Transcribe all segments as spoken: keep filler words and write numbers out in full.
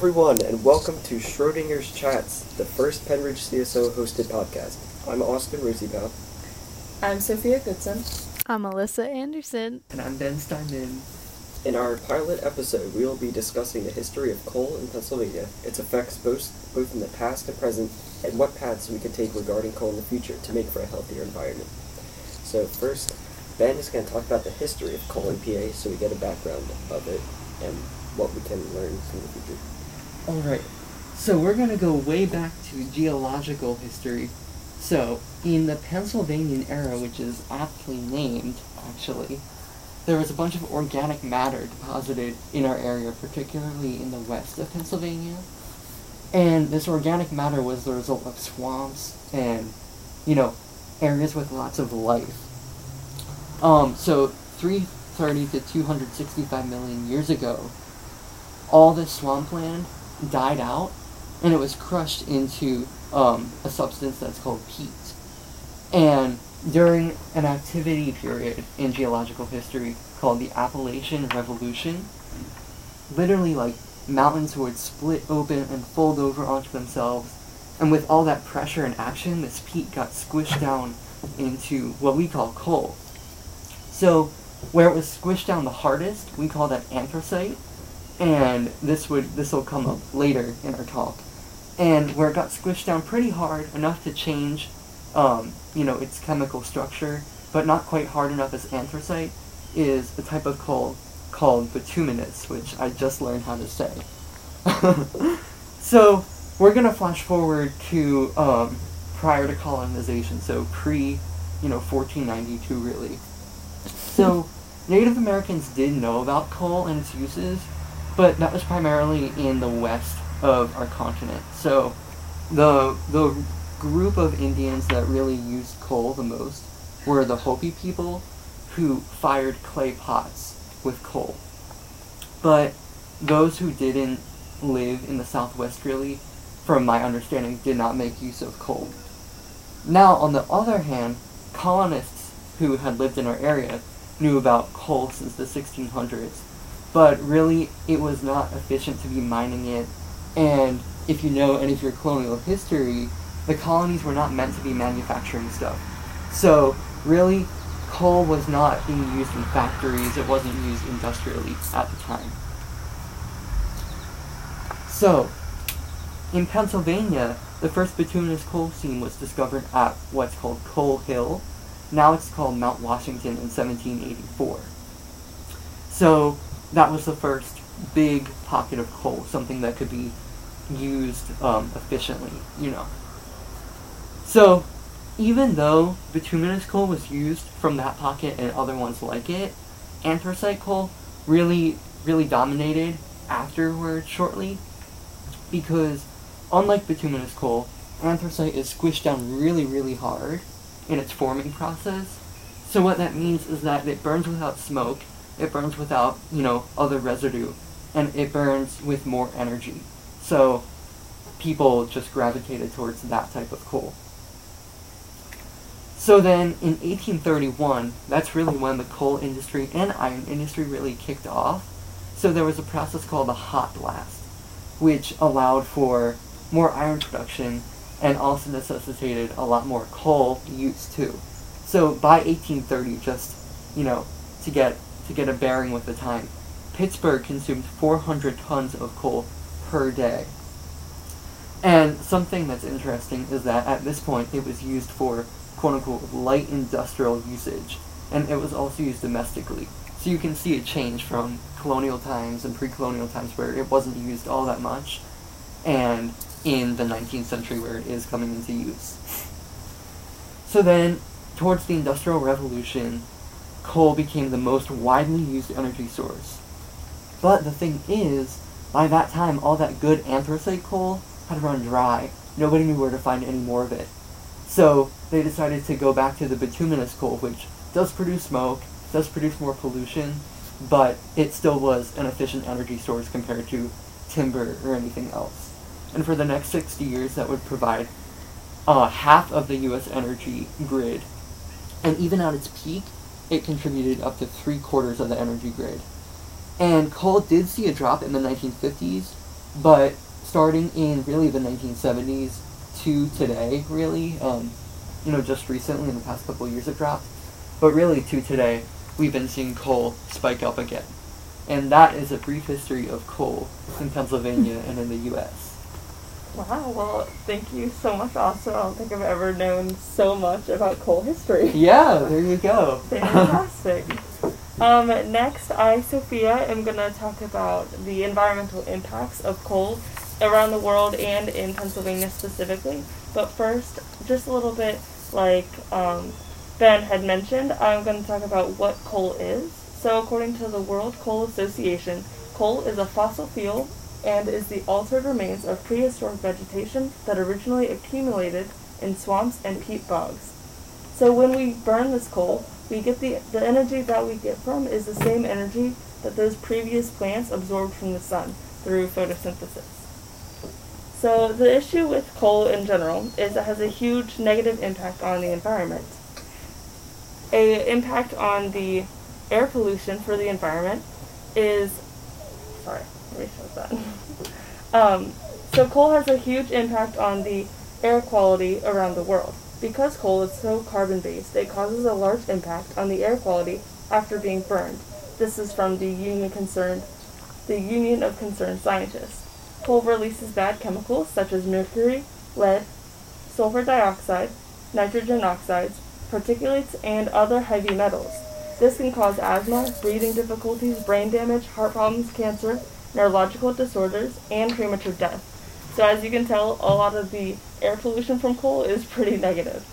everyone, and welcome to Schrodinger's Chats, the first Penridge C S O hosted podcast. I'm Austin Rosybaugh. I'm Sophia Goodson. I'm Alyssa Anderson. And I'm Ben Steinman. In our pilot episode, we will be discussing the history of coal in Pennsylvania, its effects both, both in the past and present, and what paths we can take regarding coal in the future to make for a healthier environment. So first, Ben is going to talk about the history of coal in P A so we get a background of it and what we can learn from the future. Alright, so we're going to go way back to geological history. So, in the Pennsylvanian era, which is aptly named, actually, there was a bunch of organic matter deposited in our area, particularly in the west of Pennsylvania. And this organic matter was the result of swamps and, you know, areas with lots of life. Um, so three thirty to two hundred sixty-five million years ago, all this swampland died out, and it was crushed into um, a substance that's called peat. And during an activity period in geological history called the Appalachian Revolution, literally, like, mountains would split open and fold over onto themselves, and with all that pressure and action, this peat got squished down into what we call coal. So, where it was squished down the hardest, we call that anthracite, and this would this will come up later in our talk. And where it got squished down pretty hard, enough to change Um, you know, its chemical structure, but not quite hard enough as anthracite, is a type of coal called bituminous, which I just learned how to say. So, we're going to flash forward to um, prior to colonization, so pre, you know, fourteen ninety-two, really. So, Native Americans did know about coal and its uses, but that was primarily in the west of our continent. So, the the... group of Indians that really used coal the most were the Hopi people, who fired clay pots with coal. But those who didn't live in the Southwest, really, from my understanding, did not make use of coal. Now, on the other hand, colonists who had lived in our area knew about coal since the sixteen hundreds, but really it was not efficient to be mining it, and if you know any of your colonial history, the colonies were not meant to be manufacturing stuff. So, really, coal was not being used in factories. It wasn't used industrially at the time. So, in Pennsylvania, the first bituminous coal seam was discovered at what's called Coal Hill. Now it's called Mount Washington in seventeen eighty-four. So, that was the first big pocket of coal, something that could be used um, efficiently, you know. So, even though bituminous coal was used from that pocket and other ones like it, anthracite coal really, really dominated afterwards shortly, because unlike bituminous coal, anthracite is squished down really, really hard in its forming process. So what that means is that it burns without smoke, it burns without, you know, other residue, and it burns with more energy. So, people just gravitated towards that type of coal. So then, in eighteen thirty-one, that's really when the coal industry and iron industry really kicked off. So there was a process called the hot blast, which allowed for more iron production and also necessitated a lot more coal use too. So by eighteen thirty, just, you know, to get to get a bearing with the time, Pittsburgh consumed four hundred tons of coal per day. And something that's interesting is that at this point, it was used for quote-unquote light industrial usage, and it was also used domestically. So you can see a change from colonial times and pre-colonial times where it wasn't used all that much, and in the nineteenth century where it is coming into use. So then, towards the Industrial Revolution, coal became the most widely used energy source. But the thing is, by that time, all that good anthracite coal had run dry. Nobody knew where to find any more of it. So they decided to go back to the bituminous coal, which does produce smoke, does produce more pollution, but it still was an efficient energy source compared to timber or anything else. And for the next sixty years, that would provide uh, half of the U S energy grid. And even at its peak, it contributed up to three quarters of the energy grid. And coal did see a drop in the nineteen fifties, But starting in really the nineteen seventies to today, really, um, you know, just recently in the past couple of years it dropped, but really to today, we've been seeing coal spike up again. And that is a brief history of coal in Pennsylvania and in the U S. Wow, well, thank you so much, Austin. I don't think I've ever known so much about coal history. Yeah, there you go. Fantastic. Um, next, I, Sophia, am going to talk about the environmental impacts of coal around the world and in Pennsylvania specifically. But first, just a little bit like um, Ben had mentioned, I'm going to talk about what coal is. So according to the World Coal Association, coal is a fossil fuel and is the altered remains of prehistoric vegetation that originally accumulated in swamps and peat bogs. So when we burn this coal, we get the, the energy that we get from is the same energy that those previous plants absorbed from the sun through photosynthesis. So the issue with coal in general is it has a huge negative impact on the environment. An impact on the air pollution for the environment is, sorry, let me show that. Um, so coal has a huge impact on the air quality around the world. Because coal is so carbon-based, it causes a large impact on the air quality after being burned. This is from the Union Concerned, the Union of Concerned Scientists. Coal releases bad chemicals such as mercury, lead, sulfur dioxide, nitrogen oxides, particulates, and other heavy metals. This can cause asthma, breathing difficulties, brain damage, heart problems, cancer, neurological disorders, and premature death. So as you can tell, a lot of the air pollution from coal is pretty negative.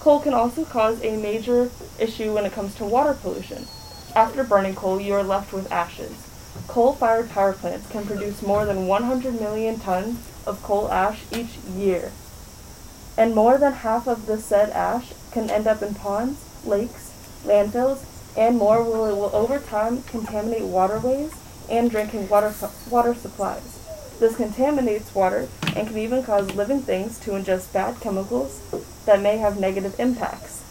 Coal can also cause a major issue when it comes to water pollution. After burning coal, you are left with ashes. Coal-fired power plants can produce more than one hundred million tons of coal ash each year. And more than half of the said ash can end up in ponds, lakes, landfills, and more will, will over time contaminate waterways and drinking water water supplies. This contaminates water and can even cause living things to ingest bad chemicals that may have negative impacts.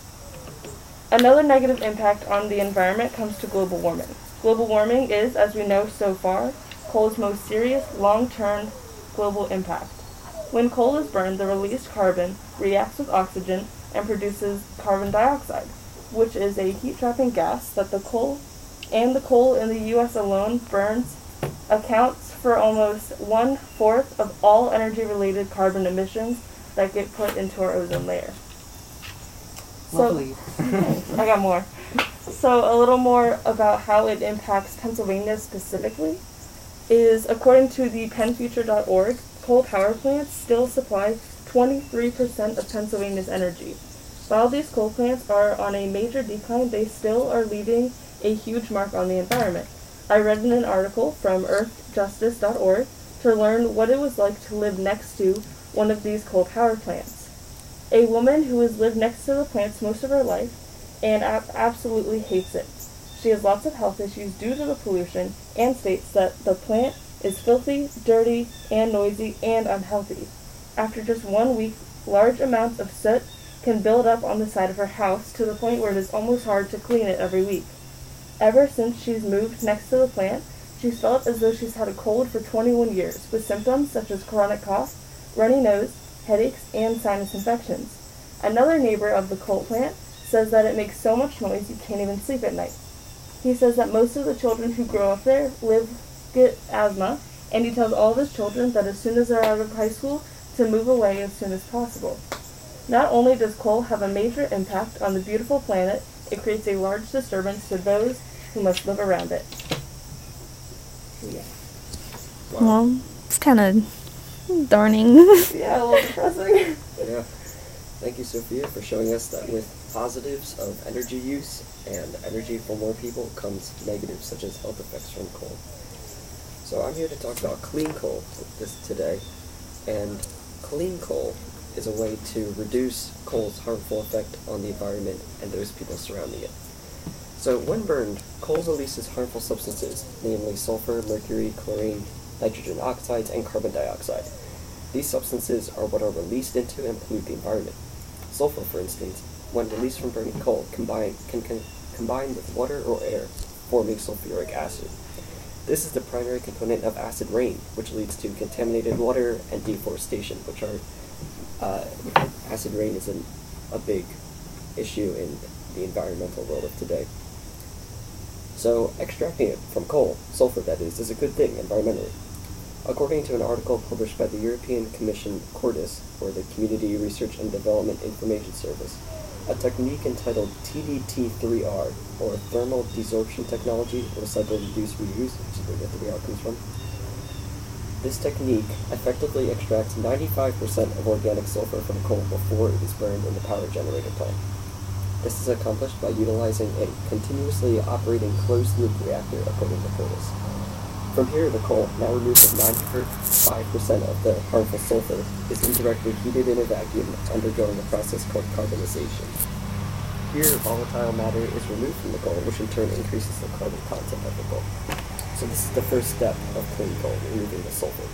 Another negative impact on the environment comes to global warming. Global warming is, as we know so far, coal's most serious long-term global impact. When coal is burned, the released carbon reacts with oxygen and produces carbon dioxide, which is a heat-trapping gas that the coal and the coal in the U S alone burns accounts for almost one-fourth of all energy-related carbon emissions that get put into our ozone layer. Lovely. So, I got more. So a little more about how it impacts Pennsylvania specifically is, according to the Penn Future dot org, coal power plants still supply twenty-three percent of Pennsylvania's energy. While these coal plants are on a major decline, they still are leaving a huge mark on the environment. I read in an article from earth justice dot org to learn what it was like to live next to one of these coal power plants. A woman who has lived next to the plants most of her life and ab- absolutely hates it. She has lots of health issues due to the pollution and states that the plant is filthy, dirty, and noisy, and unhealthy. After just one week, large amounts of soot can build up on the side of her house to the point where it is almost hard to clean it every week. Ever since she's moved next to the plant, she's felt as though she's had a cold for twenty-one years, with symptoms such as chronic cough, runny nose, headaches, and sinus infections. Another neighbor of the coal plant says that it makes so much noise you can't even sleep at night. He says that most of the children who grow up there live get asthma, and he tells all his children that as soon as they're out of high school to move away as soon as possible. Not only does coal have a major impact on the beautiful planet, it creates a large disturbance to those who must live around it. Yeah. Wow. Well, it's kind of darning. Yeah, a little depressing. Yeah. Thank you, Sophia, for showing us that with positives of energy use and energy for more people comes negatives such as health effects from coal. So I'm here to talk about clean coal this today, and clean coal is a way to reduce coal's harmful effect on the environment and those people surrounding it. So when burned, coal releases harmful substances, namely sulfur, mercury, chlorine, nitrogen oxides, and carbon dioxide. These substances are what are released into and pollute the environment. Sulfur, for instance, when released from burning coal, combine, can, can combine with water or air, forming sulfuric acid. This is the primary component of acid rain, which leads to contaminated water and deforestation, which are, uh, acid rain is an, a big issue in the environmental world of today. So extracting it from coal, sulfur that is, is a good thing environmentally. According to an article published by the European Commission CORDIS, or the Community Research and Development Information Service, a technique entitled T D T three R, or Thermal Desorption Technology Recycled Reduce Reuse, which is where the three R comes from. This technique effectively extracts ninety-five percent of organic sulfur from coal before it is burned in the power generator plant. This is accomplished by utilizing a continuously operating closed-loop reactor, according to CORDIS. From here, the coal, now removed from ninety-five percent of the harmful sulfur, is indirectly heated in a vacuum, undergoing a process called carbonization. Here, volatile matter is removed from the coal, which in turn increases the carbon content of the coal. So this is the first step of clean coal, removing the sulfur.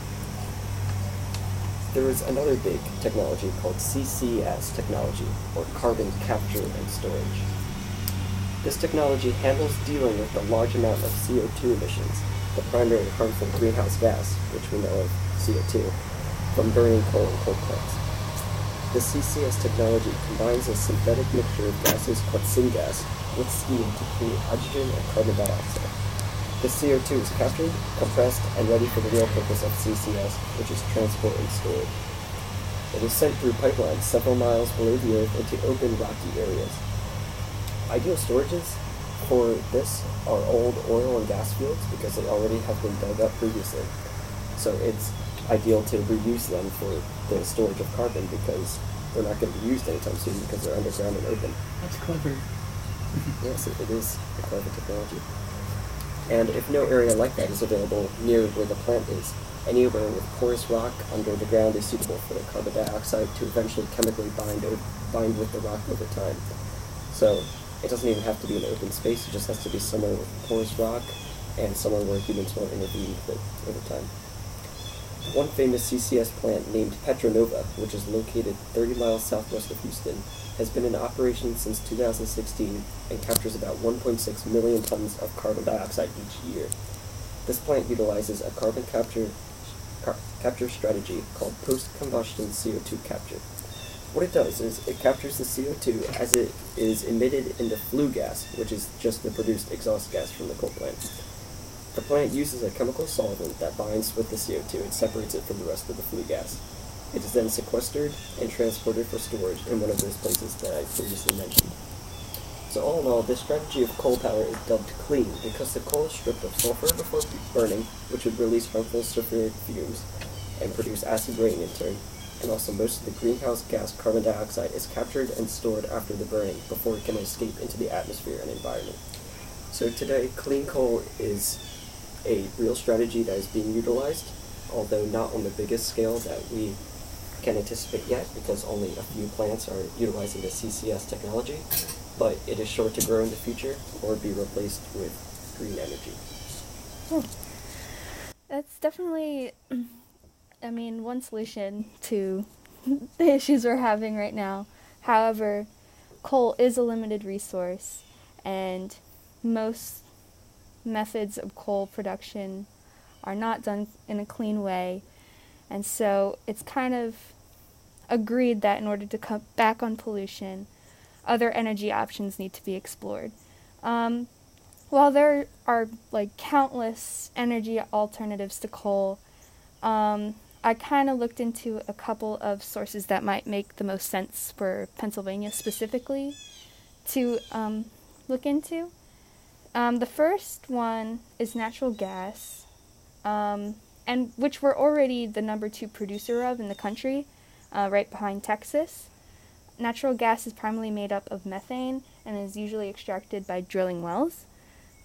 There is another big technology called C C S technology, or carbon capture and storage. This technology handles dealing with the large amount of C O two emissions, the primary harmful greenhouse gas, which we know of C O two, from burning coal and coal plants. The C C S technology combines a synthetic mixture of gases called syngas with steam to create hydrogen and carbon dioxide. The C O two is captured, compressed, and ready for the real purpose of C C S, which is transport and storage. It is sent through pipelines several miles below the earth into open, rocky areas. Ideal storages for this are old oil and gas fields because they already have been dug up previously. So it's ideal to reuse them for the storage of carbon because they're not going to be used anytime soon because they're underground and open. That's clever. Yes, it, it is a clever technology. And if no area like that is available near where the plant is, anywhere with porous rock under the ground is suitable for the carbon dioxide to eventually chemically bind, o- bind with the rock over time. So it doesn't even have to be an open space, it just has to be somewhere with porous rock and somewhere where humans won't intervene with it over time. One famous C C S plant named Petra Nova, which is located thirty miles southwest of Houston, has been in operation since two thousand sixteen and captures about one point six million tons of carbon dioxide each year. This plant utilizes a carbon capture car, capture strategy called post-combustion C O two capture. What it does is it captures the C O two as it is emitted into flue gas, which is just the produced exhaust gas from the coal plant. The plant uses a chemical solvent that binds with the C O two and separates it from the rest of the flue gas. It is then sequestered and transported for storage in one of those places that I previously mentioned. So all in all, this strategy of coal power is dubbed clean because the coal is stripped of sulfur before burning, which would release harmful sulfuric fumes and produce acid rain in turn. And also most of the greenhouse gas carbon dioxide is captured and stored after the burning before it can escape into the atmosphere and environment. So today, clean coal is a real strategy that is being utilized, although not on the biggest scale that we can anticipate yet because only a few plants are utilizing the C C S technology, but it is sure to grow in the future or be replaced with green energy. Oh. That's definitely... I mean, one solution to the issues we're having right now. However, coal is a limited resource, and most methods of coal production are not done in a clean way. And so it's kind of agreed that in order to cut back on pollution, other energy options need to be explored. Um, while there are like countless energy alternatives to coal, um, I kind of looked into a couple of sources that might make the most sense for Pennsylvania specifically to um, look into. Um, the first one is natural gas, um, and which we're already the number two producer of in the country, uh, right behind Texas. Natural gas is primarily made up of methane and is usually extracted by drilling wells.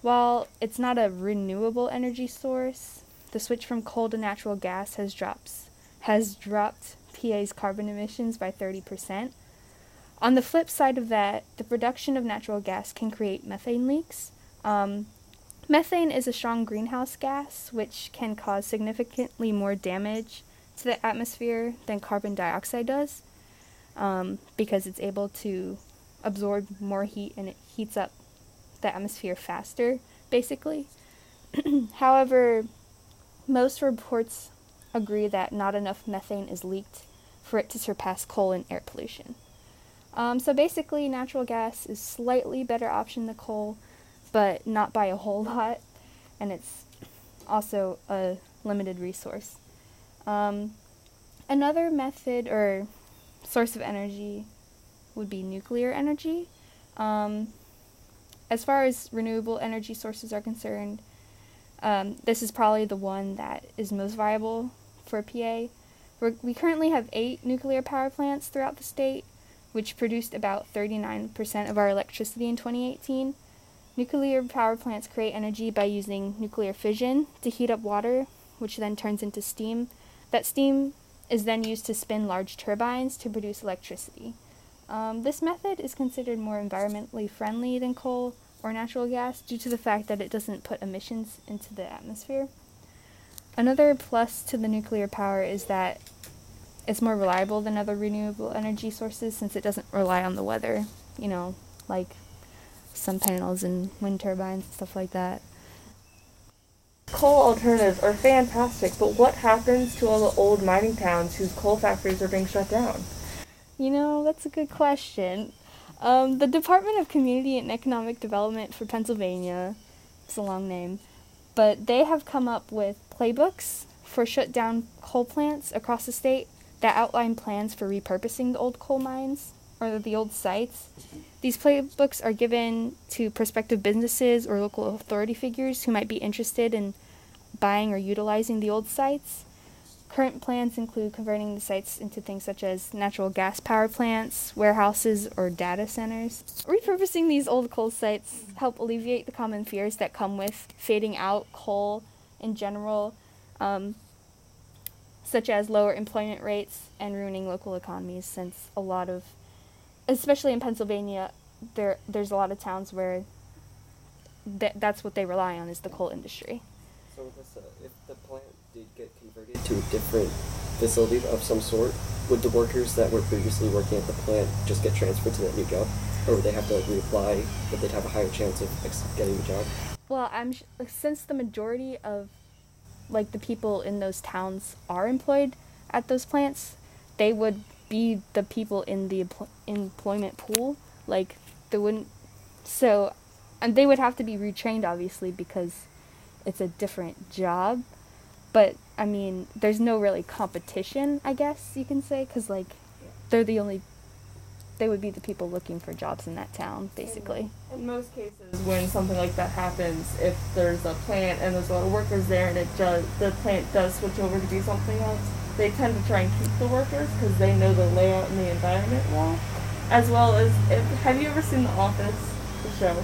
While it's not a renewable energy source, the switch from coal to natural gas has drops, has dropped P A's carbon emissions by thirty percent. On the flip side of that, the production of natural gas can create methane leaks. Um, methane is a strong greenhouse gas, which can cause significantly more damage to the atmosphere than carbon dioxide does, um, because it's able to absorb more heat and it heats up the atmosphere faster, basically. However, most reports agree that not enough methane is leaked for it to surpass coal and air pollution. Um, so basically, natural gas is slightly better option than coal, but not by a whole lot, and it's also a limited resource. Um, another method or source of energy would be nuclear energy. Um, as far as renewable energy sources are concerned, um, this is probably the one that is most viable for P A. We're, we currently have eight nuclear power plants throughout the state, which produced about thirty-nine percent of our electricity in twenty eighteen. Nuclear power plants create energy by using nuclear fission to heat up water, which then turns into steam. That steam is then used to spin large turbines to produce electricity. Um, this method is considered more environmentally friendly than coal or natural gas due to the fact that it doesn't put emissions into the atmosphere. Another plus to the nuclear power is that it's more reliable than other renewable energy sources since it doesn't rely on the weather, you know, like sun panels and wind turbines and stuff like that. Coal alternatives are fantastic, but what happens to all the old mining towns whose coal factories are being shut down? You know, that's a good question. Um, the Department of Community and Economic Development for Pennsylvania, it's a long name, but they have come up with playbooks for shut down coal plants across the state that outline plans for repurposing the old coal mines or the old sites. These playbooks are given to prospective businesses or local authority figures who might be interested in buying or utilizing the old sites. Current plans include converting the sites into things such as natural gas power plants, warehouses, or data centers. Repurposing these old coal sites help alleviate the common fears that come with fading out coal in general, um, such as lower employment rates and ruining local economies, since a lot of, especially in Pennsylvania, there there's a lot of towns where th- that's what they rely on is the coal industry. So Alyssa, if the plant did get converted to a different facility of some sort, would the workers that were previously working at the plant just get transferred to that new job? Or would they have to like, reapply, but they'd have a higher chance of ex- getting the job? Well, I'm sh- since the majority of like the people in those towns are employed at those plants, they would be the people in the empl- employment pool. Like, they wouldn't... So, and they would have to be retrained, obviously, because it's a different job. But, I mean, there's no really competition, I guess you can say, because, like, they're the only... They would be the people looking for jobs in that town, basically. In, in most cases, when something like that happens, if there's a plant and there's a lot of workers there and it does, the plant does switch over to do something else, they tend to try and keep the workers because they know the layout and the environment well. As well as, if, have you ever seen The Office, the show?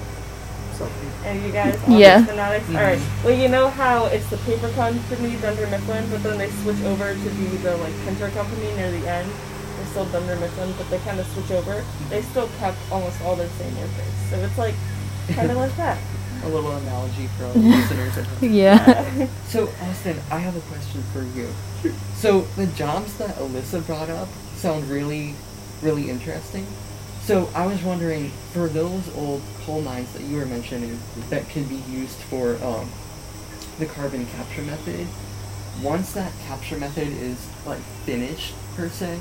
And you guys, Office yeah. Fanatics? Mm-hmm. Alright, well, you know how it's the paper company, Dunder Mifflin, but then they switch over to be the, like, printer company near the end. They're still Dunder Mifflin, but they kind of switch over. They still kept almost all their same workers. So it's, like, kind of like that. A little analogy for our listeners. Yeah. So, Austin, I have a question for you. So, the jobs that Alyssa brought up sound really, really interesting. So, I was wondering, for those old coal mines that you were mentioning that can be used for um, the carbon capture method, once that capture method is, like, finished, per se,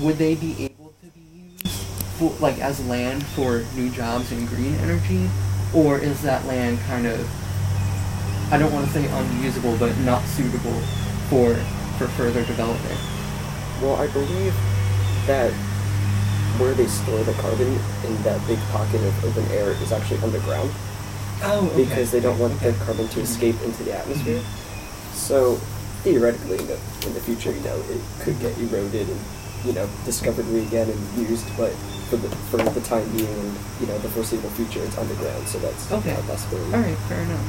would they be able to be used, for, like, as land for new jobs in green energy? Or is that land kind of, I don't want to say unusable, but not suitable for, for further development? Well, I believe that where they store the carbon in that big pocket of open air is actually underground. Oh, okay. Because they don't want okay. the carbon to escape into the atmosphere. Mm-hmm. So, theoretically, in the, in the future, you know, it could get eroded and, you know, discovered again and used, but for the for the time being and, you know, the foreseeable future, it's underground, so that's okay. not possible. All right, fair enough.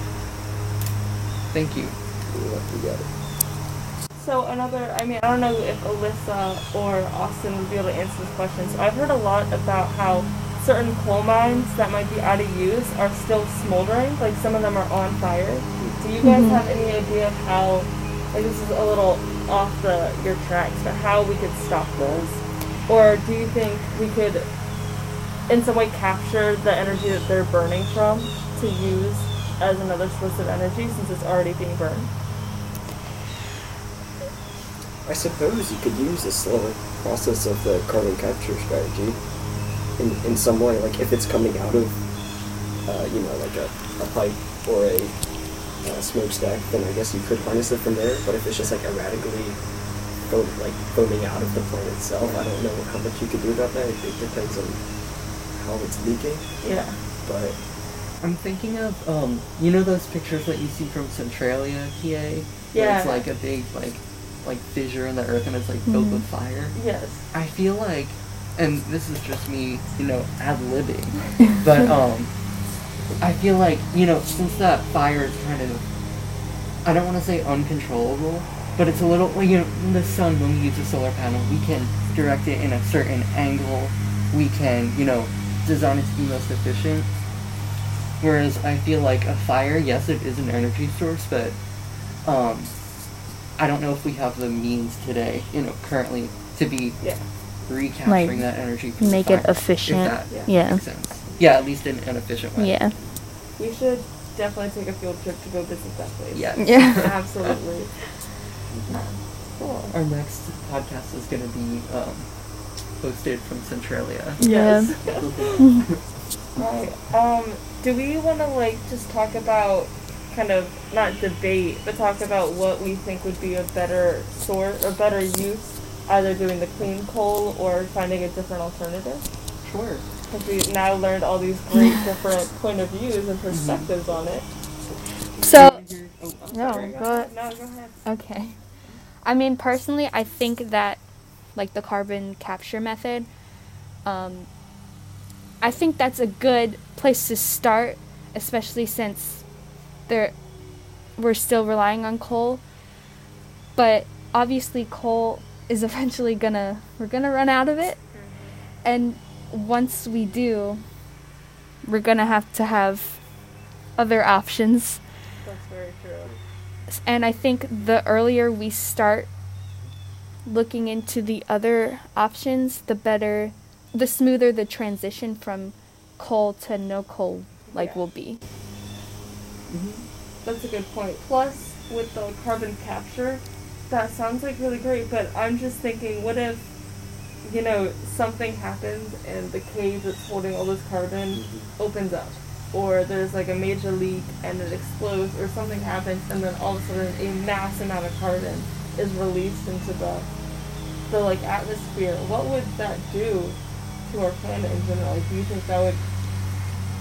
Thank you. You got it. So another, I mean, I don't know if Alyssa or Austin would be able to answer this question. So I've heard a lot about how certain coal mines that might be out of use are still smoldering. Like, some of them are on fire. Do you guys mm-hmm. have any idea of how, like, this is a little off the your tracks, but how we could stop those? Or do you think we could, in some way, capture the energy that they're burning from to use as another source of energy since it's already being burned. I suppose you could use a slower process of the carbon capture strategy in, in some way, like if it's coming out of, uh, you know, like a, a pipe or a uh, smokestack, then I guess you could harness it from there. But if it's just like erratically foam, like foaming out of the plant itself, I don't know how much you could do about that. It, it depends on how it's leaking. Yeah. But I'm thinking of, um, you know those pictures that you see from Centralia, P A? Yeah. Where it's like a big, like, like fissure in the earth and it's like filled mm-hmm. with fire. Yes. I feel like, and this is just me, you know, ad-libbing, but um, I feel like, you know, since that fire is kind of, I don't want to say uncontrollable, but it's a little, well, you know, in the sun, when we use a solar panel, we can direct it in a certain angle, we can, you know, design it to be most efficient, whereas I feel like a fire, yes, it is an energy source, but um, I don't know if we have the means today, you know, currently to be yeah. recapturing like, that energy. Make fire, it efficient. If that yeah. makes sense. Yeah, at least in an efficient way. Yeah. We should definitely take a field trip to go visit that place. Yes. Yeah. Absolutely. um, cool. Our next podcast is going to be um, hosted from Centralia. Yes. Yeah. Right. Um, do we want to, like, just talk about kind of not debate, but talk about what we think would be a better source or better use, either doing the clean coal or finding a different alternative? Sure. Because we've now learned all these great different point of views and perspectives mm-hmm. on it. So, oh, no, sorry, go, go, no, go ahead. Okay. I mean, personally, I think that, like, the carbon capture method, um, I think that's a good place to start, especially since There, we're still relying on coal, but obviously coal is eventually gonna we're gonna run out of it, and once we do, we're gonna have to have other options. That's very true. And I think the earlier we start looking into the other options, the better, the smoother the transition from coal to no coal like yeah. will be. Mm-hmm. That's a good point. Plus, with the carbon capture, that sounds like really great, but I'm just thinking, what if, you know, something happens and the cave that's holding all this carbon mm-hmm. opens up, or there's like a major leak and it explodes, or something happens, and then all of a sudden a mass amount of carbon is released into the, the like atmosphere. What would that do to our planet in general? Like, do you think that would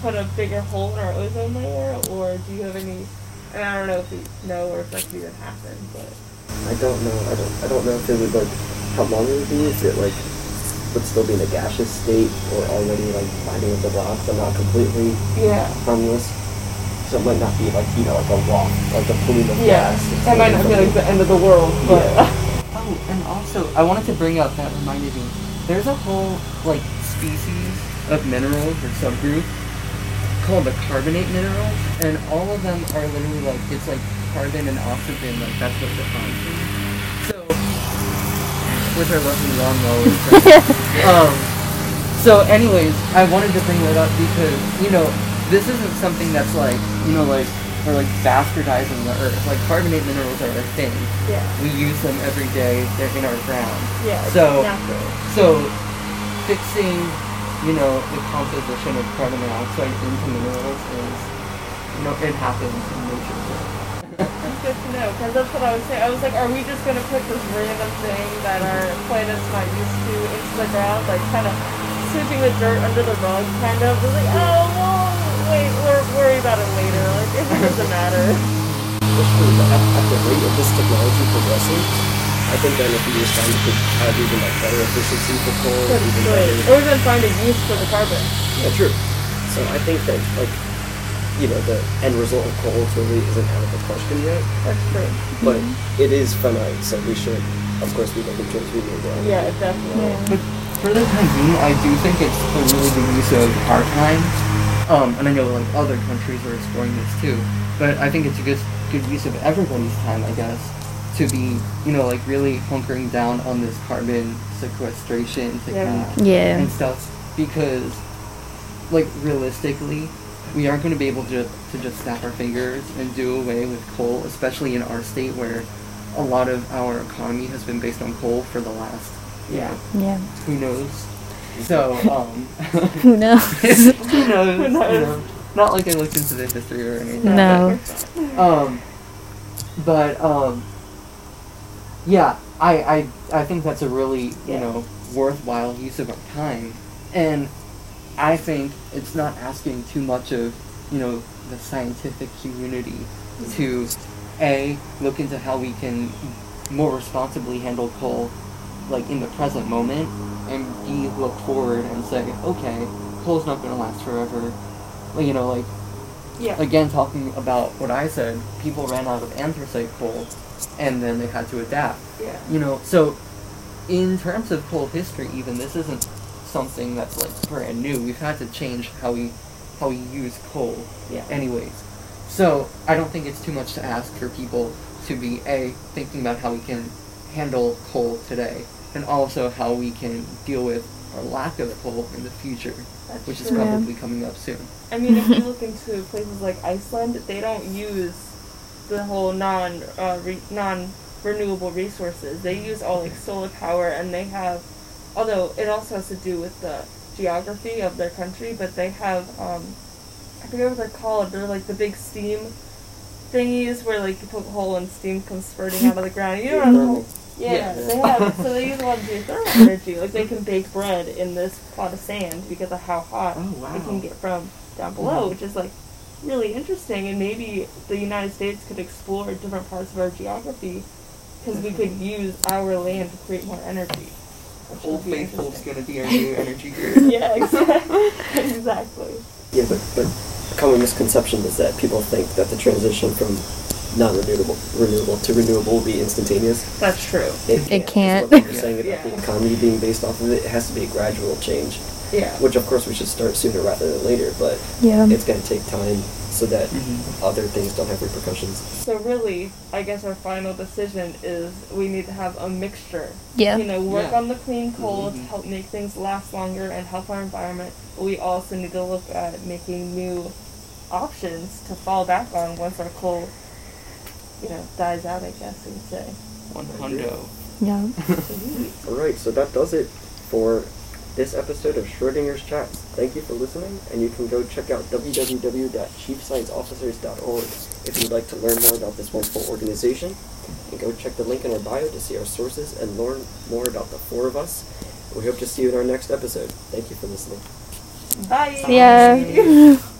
put a bigger hole in our ozone layer, or do you have any, and I don't know if we know or if that could even happen, but. I don't know, I don't I don't know if it would, like, how long it would be, is it, like, would still be in a gaseous state, or already, like, binding with the rock, but not completely yeah. harmless, so it might not be, like, you know, like a rock, like a plume of yeah. gas. It might not be, like, the end of the world, but. Yeah. Oh, and also, I wanted to bring up, that reminded me, there's a whole, like, species of minerals or subgroup called the carbonate minerals, and all of them are literally like, it's like carbon and oxygen, like that's what defines them. So, with our lovely long rollers. um, so anyways, I wanted to bring that up because, you know, this isn't something that's like, you know, like, we're like bastardizing the earth. Like, carbonate minerals are a thing. Yeah. We use them every day, they're in our ground. Yeah, so, exactly. So, fixing, you know, the composition of carbon dioxide into minerals is, you know, it happens in nature. That's good to know, because that's what I was saying. I was like, are we just going to put this random thing that our planet's not used to into the ground, like kind of sweeping the dirt under the rug, kind of? It's like, oh, well, wait, we'll worry about it later. Like, it doesn't matter. At the rate of this technology progressing, I think that if we just find to have even like better efficiency for coal, even better. Or even find a use for the carbon. Yeah, true. So I think that, like, you know, the end result of coal totally isn't out of the question yet. That's true. But mm-hmm. it is finite, so we should, of course, be making choices we need. Yeah, definitely. Yeah. But for the time being, I do think it's a really the use of our time. Um, and I know like other countries are exploring this too. But I think it's a good good use of everybody's time, I guess, to be, you know, like, really hunkering down on this carbon sequestration technique yeah. Yeah. and stuff, because, like, realistically, we aren't going to be able to, to just snap our fingers and do away with coal, especially in our state where a lot of our economy has been based on coal for the last, yeah, yeah. who knows? So, um... who knows? who knows? Who knows? You know, not like I looked into the history or anything. No. But, um, but, um, yeah, I, I, I think that's a really, yeah. you know, worthwhile use of our time. And I think it's not asking too much of, you know, the scientific community to, A, look into how we can more responsibly handle coal, like, in the present moment, and B, look forward and say, okay, coal's not going to last forever. You know, like, yeah. again, talking about what I said, people ran out of anthracite coal, and then they had to adapt. Yeah. You know, so, in terms of coal history, even, this isn't something that's like brand new. We've had to change how we how we use coal yeah. anyways. So I don't think it's too much to ask for people to be A, thinking about how we can handle coal today, and also how we can deal with our lack of coal in the future, that's which true. Is probably yeah. coming up soon. I mean, if you look into places like Iceland, they don't use the whole non uh, re- non renewable resources. They use all like solar power, and they have. Although it also has to do with the geography of their country, but they have, um, I forget what they're called, they're like the big steam thingies where like you poke a hole and steam comes spurting out of the ground. You know yeah, yeah, they have, so they use a lot of geothermal energy. Like they can bake bread in this plot of sand because of how hot oh, wow. it can get from down below, wow. which is like really interesting. And maybe the United States could explore different parts of our geography because we could use our land to create more energy. Old Faithful is going to be our new energy grid. Yeah, exactly. exactly. Yeah, but, but a common misconception is that people think that the transition from non-renewable renewable to renewable will be instantaneous. That's true. It, it can't. What you're saying about yeah. the economy being based off of it, it has to be a gradual change. Yeah. Which, of course, we should start sooner rather than later, but yeah. it's going to take time so that mm-hmm. other things don't have repercussions. So really, I guess our final decision is we need to have a mixture. Yeah. You know, work yeah. on the clean coal mm-hmm. to help make things last longer and help our environment. We also need to look at making new options to fall back on once our coal, you know, dies out, I guess you would say. One hundo. Yeah. All right, so that does it for... this episode of Schrodinger's Chats. Thank you for listening, and you can go check out w w w dot chief science officers dot org if you'd like to learn more about this wonderful organization. And go check the link in our bio to see our sources and learn more about the four of us. We hope to see you in our next episode. Thank you for listening. Bye! Bye. Yeah.